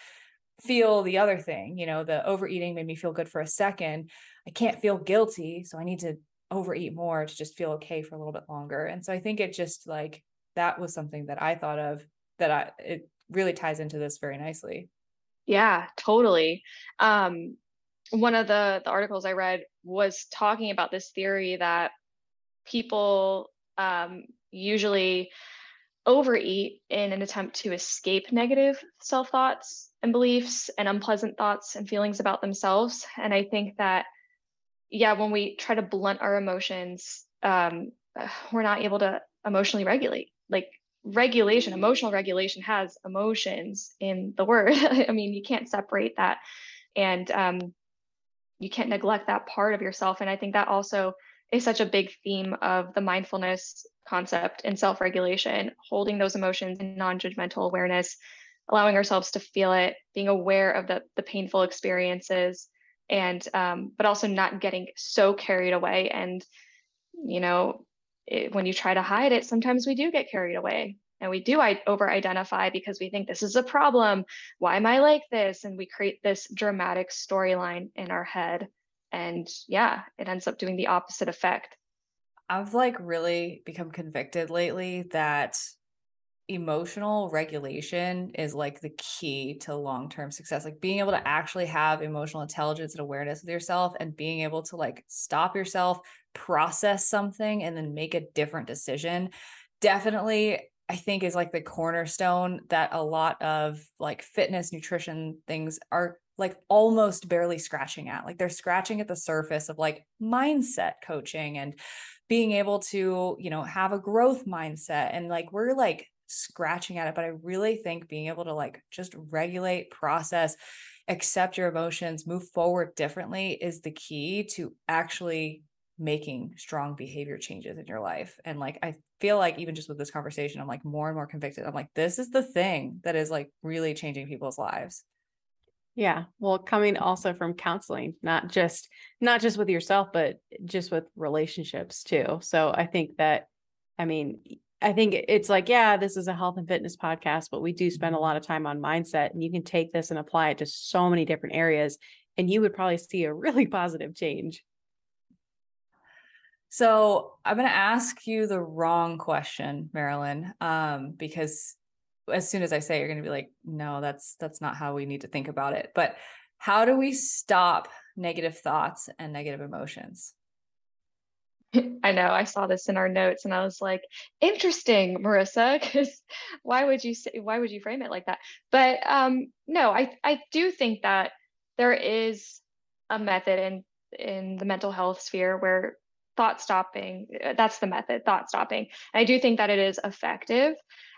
feel the other thing. You know, the overeating made me feel good for a second. I can't feel guilty, so I need to overeat more to just feel okay for a little bit longer. And so I think it just like, that was something that I thought of it really ties into this very nicely. Yeah, totally. One of the articles I read was talking about this theory that people usually overeat in an attempt to escape negative self-thoughts and beliefs and unpleasant thoughts and feelings about themselves. And I think that, yeah, when we try to blunt our emotions, we're not able to emotionally regulate. Like regulation, emotional regulation has emotions in the word. I mean, you can't separate that, and you can't neglect that part of yourself. And I think that also is such a big theme of the mindfulness concept and self-regulation, holding those emotions in non-judgmental awareness, allowing ourselves to feel it, being aware of the painful experiences, and but also not getting so carried away. And, you know, when you try to hide it, sometimes we do get carried away, and we do over-identify because we think this is a problem. Why am I like this? And we create this dramatic storyline in our head. And yeah, it ends up doing the opposite effect. I've like really become convicted lately that emotional regulation is like the key to long-term success. Like being able to actually have emotional intelligence and awareness with yourself and being able to like stop yourself, process something, and then make a different decision. Definitely, I think is like the cornerstone that a lot of like fitness, nutrition things are like almost barely scratching at. Like they're scratching at the surface of like mindset coaching and being able to, you know, have a growth mindset. And like, we're like scratching at it, but I really think being able to like just regulate, process, accept your emotions, move forward differently is the key to actually making strong behavior changes in your life. And like, I feel like even just with this conversation, I'm like more and more convicted. I'm like, this is the thing that is like really changing people's lives. Yeah. Well, coming also from counseling, not just with yourself, but just with relationships too. So I think that, I mean, I think it's like, yeah, this is a health and fitness podcast, but we do spend a lot of time on mindset, and you can take this and apply it to so many different areas, and you would probably see a really positive change. So I'm going to ask you the wrong question, Marilyn, because as soon as I say it, you're going to be like, no, that's not how we need to think about it. But how do we stop negative thoughts and negative emotions? I know, I saw this in our notes and I was like, interesting, Marissa, because why would you frame it like that? But no, I do think that there is a method in the mental health sphere where thought stopping, that's the method, thought stopping. And I do think that it is effective.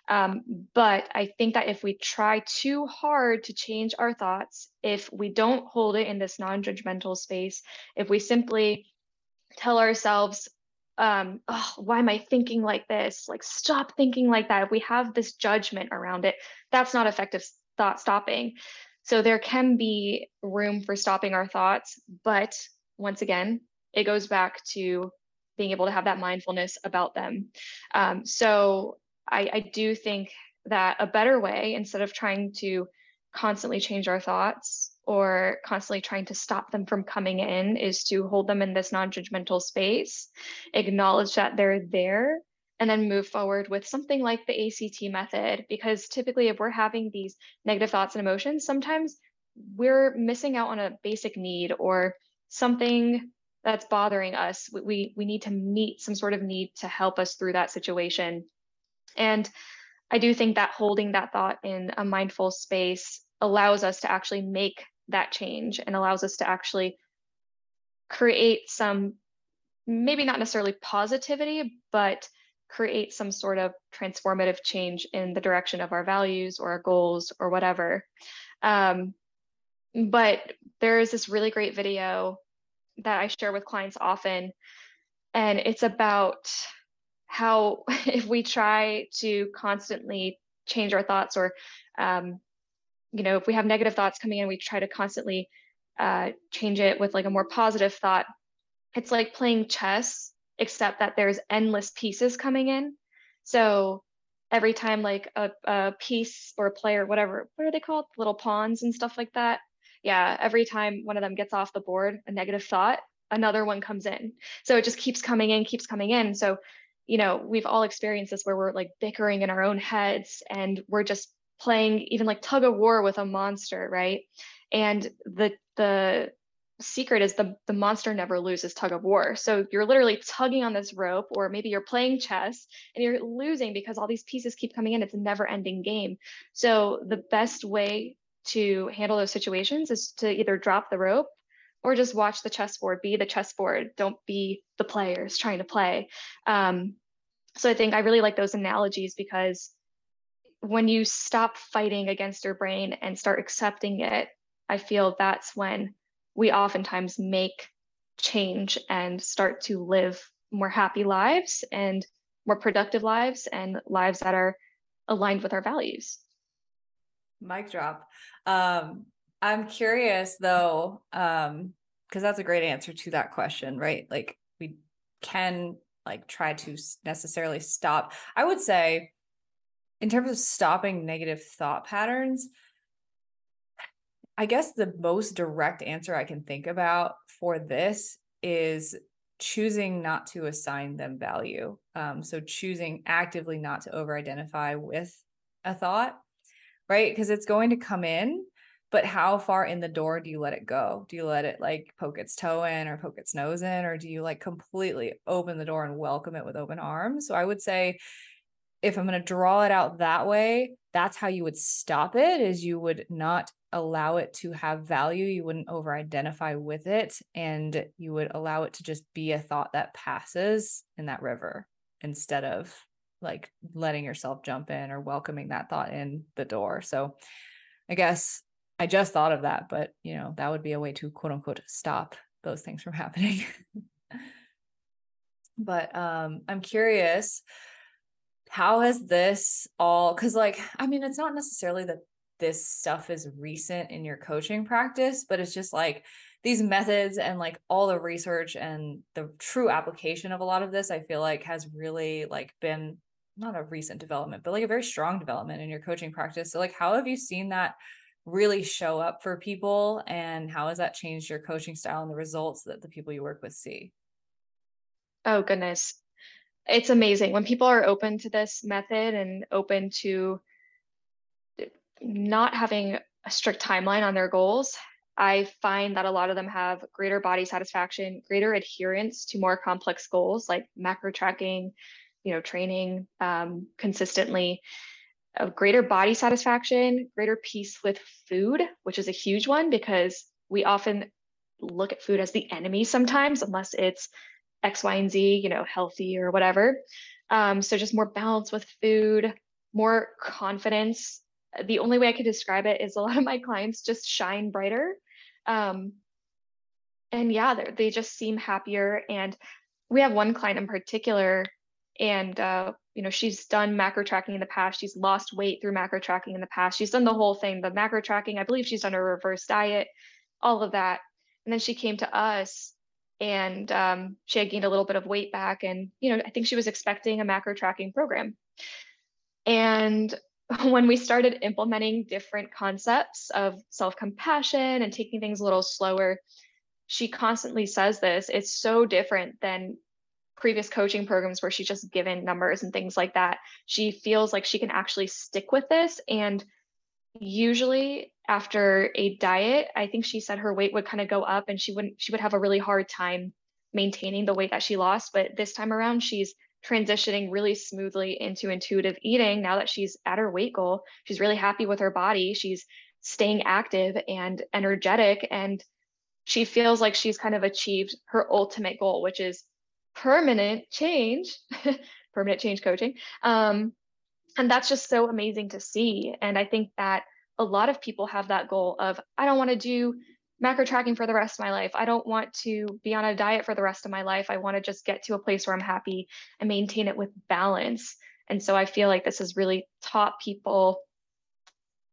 But I think that if we try too hard to change our thoughts, if we don't hold it in this non-judgmental space, if we simply tell ourselves, oh, why am I thinking like this? Like, stop thinking like that. If we have this judgment around it, that's not effective thought stopping. So there can be room for stopping our thoughts. But once again, it goes back to being able to have that mindfulness about them. So I do think that a better way, instead of trying to constantly change our thoughts or constantly trying to stop them from coming in, is to hold them in this non-judgmental space, acknowledge that they're there, and then move forward with something like the ACT method. Because typically if we're having these negative thoughts and emotions, sometimes we're missing out on a basic need or something that's bothering us. We need to meet some sort of need to help us through that situation. And I do think that holding that thought in a mindful space allows us to actually make that change and allows us to actually create some, maybe not necessarily positivity, but create some sort of transformative change in the direction of our values or our goals or whatever. But there is this really great video that I share with clients often, and it's about how if we try to constantly change our thoughts, or you know, if we have negative thoughts coming in, we try to constantly change it with like a more positive thought. It's like playing chess, except that there's endless pieces coming in. So every time like a piece or a player, whatever, what are they called? Little pawns and stuff like that. Yeah, every time one of them gets off the board, a negative thought, another one comes in. So it just keeps coming in, keeps coming in. So, you know, we've all experienced this where we're like bickering in our own heads and we're just playing even like tug of war with a monster, right? And the secret is the monster never loses tug of war. So you're literally tugging on this rope, or maybe you're playing chess and you're losing because all these pieces keep coming in. It's a never-ending game. So the best way to handle those situations is to either drop the rope or just watch the chessboard, be the chessboard. Don't be the players trying to play. So I think I really like those analogies, because when you stop fighting against your brain and start accepting it, I feel that's when we oftentimes make change and start to live more happy lives and more productive lives and lives that are aligned with our values. Mic drop. I'm curious though, because that's a great answer to that question, right? Like we can like try to necessarily stop. I would say in terms of stopping negative thought patterns, I guess the most direct answer I can think about for this is choosing not to assign them value. So choosing actively not to over-identify with a thought, right? Because it's going to come in, but how far in the door do you let it go? Do you let it like poke its toe in or poke its nose in, or do you like completely open the door and welcome it with open arms? So I would say if I'm going to draw it out that way, that's how you would stop it, is you would not allow it to have value. You wouldn't over-identify with it, and you would allow it to just be a thought that passes in that river instead of like letting yourself jump in or welcoming that thought in the door. So I guess I just thought of that, but you know, that would be a way to quote unquote stop those things from happening. But I'm curious, how has this all, because like, I mean, it's not necessarily that this stuff is recent in your coaching practice, but it's just like these methods and like all the research and the true application of a lot of this, I feel like has really like been not a recent development, but like a very strong development in your coaching practice. So like, how have you seen that really show up for people, and how has that changed your coaching style and the results that the people you work with see? Oh goodness. It's amazing when people are open to this method and open to not having a strict timeline on their goals. I find that a lot of them have greater body satisfaction, greater adherence to more complex goals like macro tracking, you know, training consistently, a greater body satisfaction, greater peace with food, which is a huge one because we often look at food as the enemy sometimes, unless it's X, Y, and Z, you know, healthy or whatever. So just more balance with food, more confidence. The only way I could describe it is a lot of my clients just shine brighter. And yeah, they just seem happier. And we have one client in particular, and, you know, she's done macro tracking in the past. She's lost weight through macro tracking in the past. She's done the whole thing, the macro tracking. I believe she's done a reverse diet, all of that. And then she came to us, and she had gained a little bit of weight back. And, you know, I think she was expecting a macro tracking program. And when we started implementing different concepts of self-compassion and taking things a little slower, she constantly says this, it's so different than previous coaching programs where she's just given numbers and things like that. She feels like she can actually stick with this. And usually after a diet, I think she said her weight would kind of go up, and she would have a really hard time maintaining the weight that she lost. But this time around, she's transitioning really smoothly into intuitive eating. Now that she's at her weight goal, she's really happy with her body. She's staying active and energetic, and she feels like she's kind of achieved her ultimate goal, which is permanent change, permanent change coaching. And that's just so amazing to see. And I think that a lot of people have that goal of, I don't want to do macro tracking for the rest of my life. I don't want to be on a diet for the rest of my life. I want to just get to a place where I'm happy and maintain it with balance. And so I feel like this has really taught people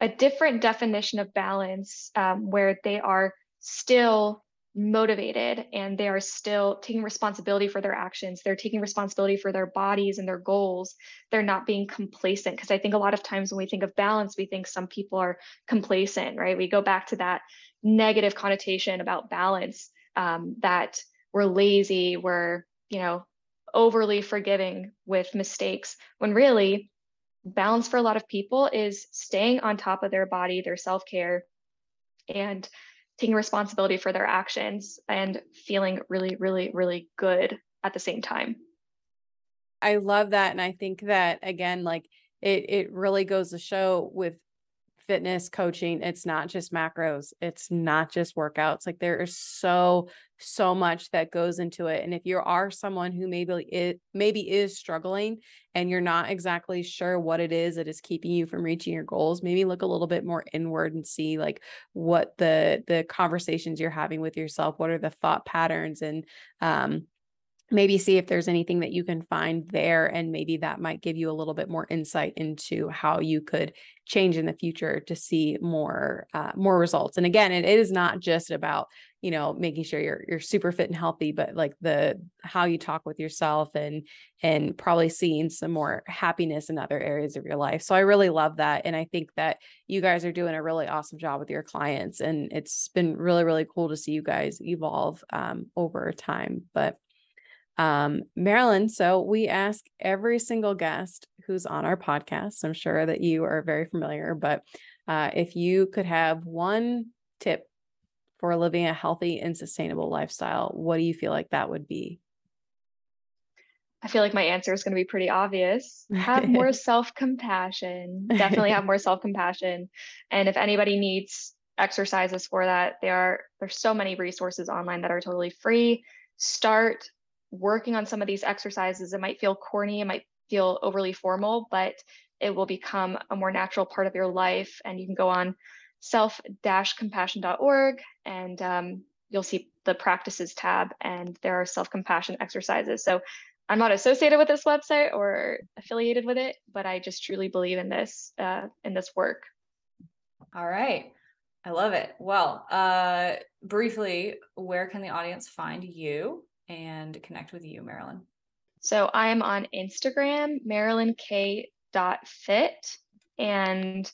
a different definition of balance, where they are still motivated and they are still taking responsibility for their actions. They're taking responsibility for their bodies and their goals. They're not being complacent. Because I think a lot of times when we think of balance, we think some people are complacent, right? We go back to that negative connotation about balance, that we're lazy, we're, you know, overly forgiving with mistakes, when really balance for a lot of people is staying on top of their body, their self-care, and taking responsibility for their actions and feeling really, really, really good at the same time. I love that. And I think that, again, like it really goes to show with fitness coaching, it's not just macros, it's not just workouts. Like there is so much that goes into it. And if you are someone who maybe is struggling and you're not exactly sure what it is that is keeping you from reaching your goals, maybe look a little bit more inward and see like what the conversations you're having with yourself, what are the thought patterns, and maybe see if there's anything that you can find there. And maybe that might give you a little bit more insight into how you could change in the future to see more results. And again, it is not just about, you know, making sure you're super fit and healthy, but like how you talk with yourself and probably seeing some more happiness in other areas of your life. So I really love that. And I think that you guys are doing a really awesome job with your clients, and it's been really, really cool to see you guys evolve over time. But Marilyn, so we ask every single guest who's on our podcast, I'm sure that you are very familiar, but if you could have one tip for living a healthy and sustainable lifestyle, what do you feel like that would be? I feel like my answer is going to be pretty obvious. Have more self-compassion. Definitely have more self-compassion. And if anybody needs exercises for that, there's so many resources online that are totally free. Start working on some of these exercises. It might feel corny, it might feel overly formal, but it will become a more natural part of your life. And you can go on self-compassion.org and you'll see the practices tab, and there are self-compassion exercises. So I'm not associated with this website or affiliated with it, but I just truly believe in this work. All right. I love it. Well, briefly, where can the audience find you and connect with you, Marilyn? So I am on Instagram, marilynk.fit, and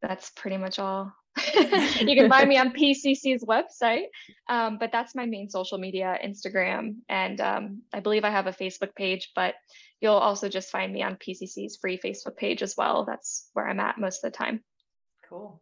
that's pretty much all. You can find me on PCC's website, but that's my main social media, Instagram. And I believe I have a Facebook page, but you'll also just find me on PCC's free Facebook page as well. That's where I'm at most of the time. Cool.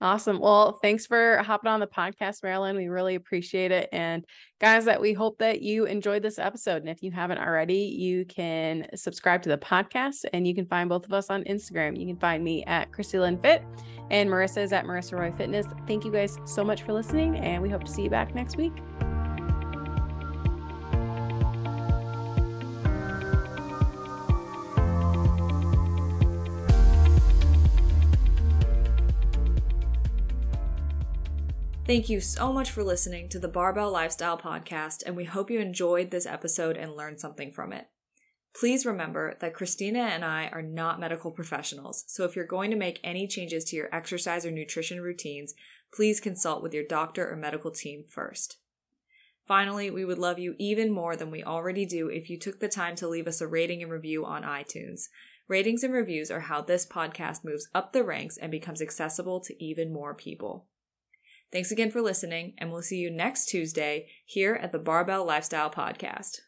Awesome. Well, thanks for hopping on the podcast, Marilyn. We really appreciate it. And guys, we hope that you enjoyed this episode. And if you haven't already, you can subscribe to the podcast, and you can find both of us on Instagram. You can find me at christilynnfit, and Marissa is at Marissa Roy Fitness. Thank you guys so much for listening, and we hope to see you back next week. Thank you so much for listening to the Barbell Lifestyle Podcast, and we hope you enjoyed this episode and learned something from it. Please remember that Christina and I are not medical professionals, so if you're going to make any changes to your exercise or nutrition routines, please consult with your doctor or medical team first. Finally, we would love you even more than we already do if you took the time to leave us a rating and review on iTunes. Ratings and reviews are how this podcast moves up the ranks and becomes accessible to even more people. Thanks again for listening, and we'll see you next Tuesday here at the Barbell Lifestyle Podcast.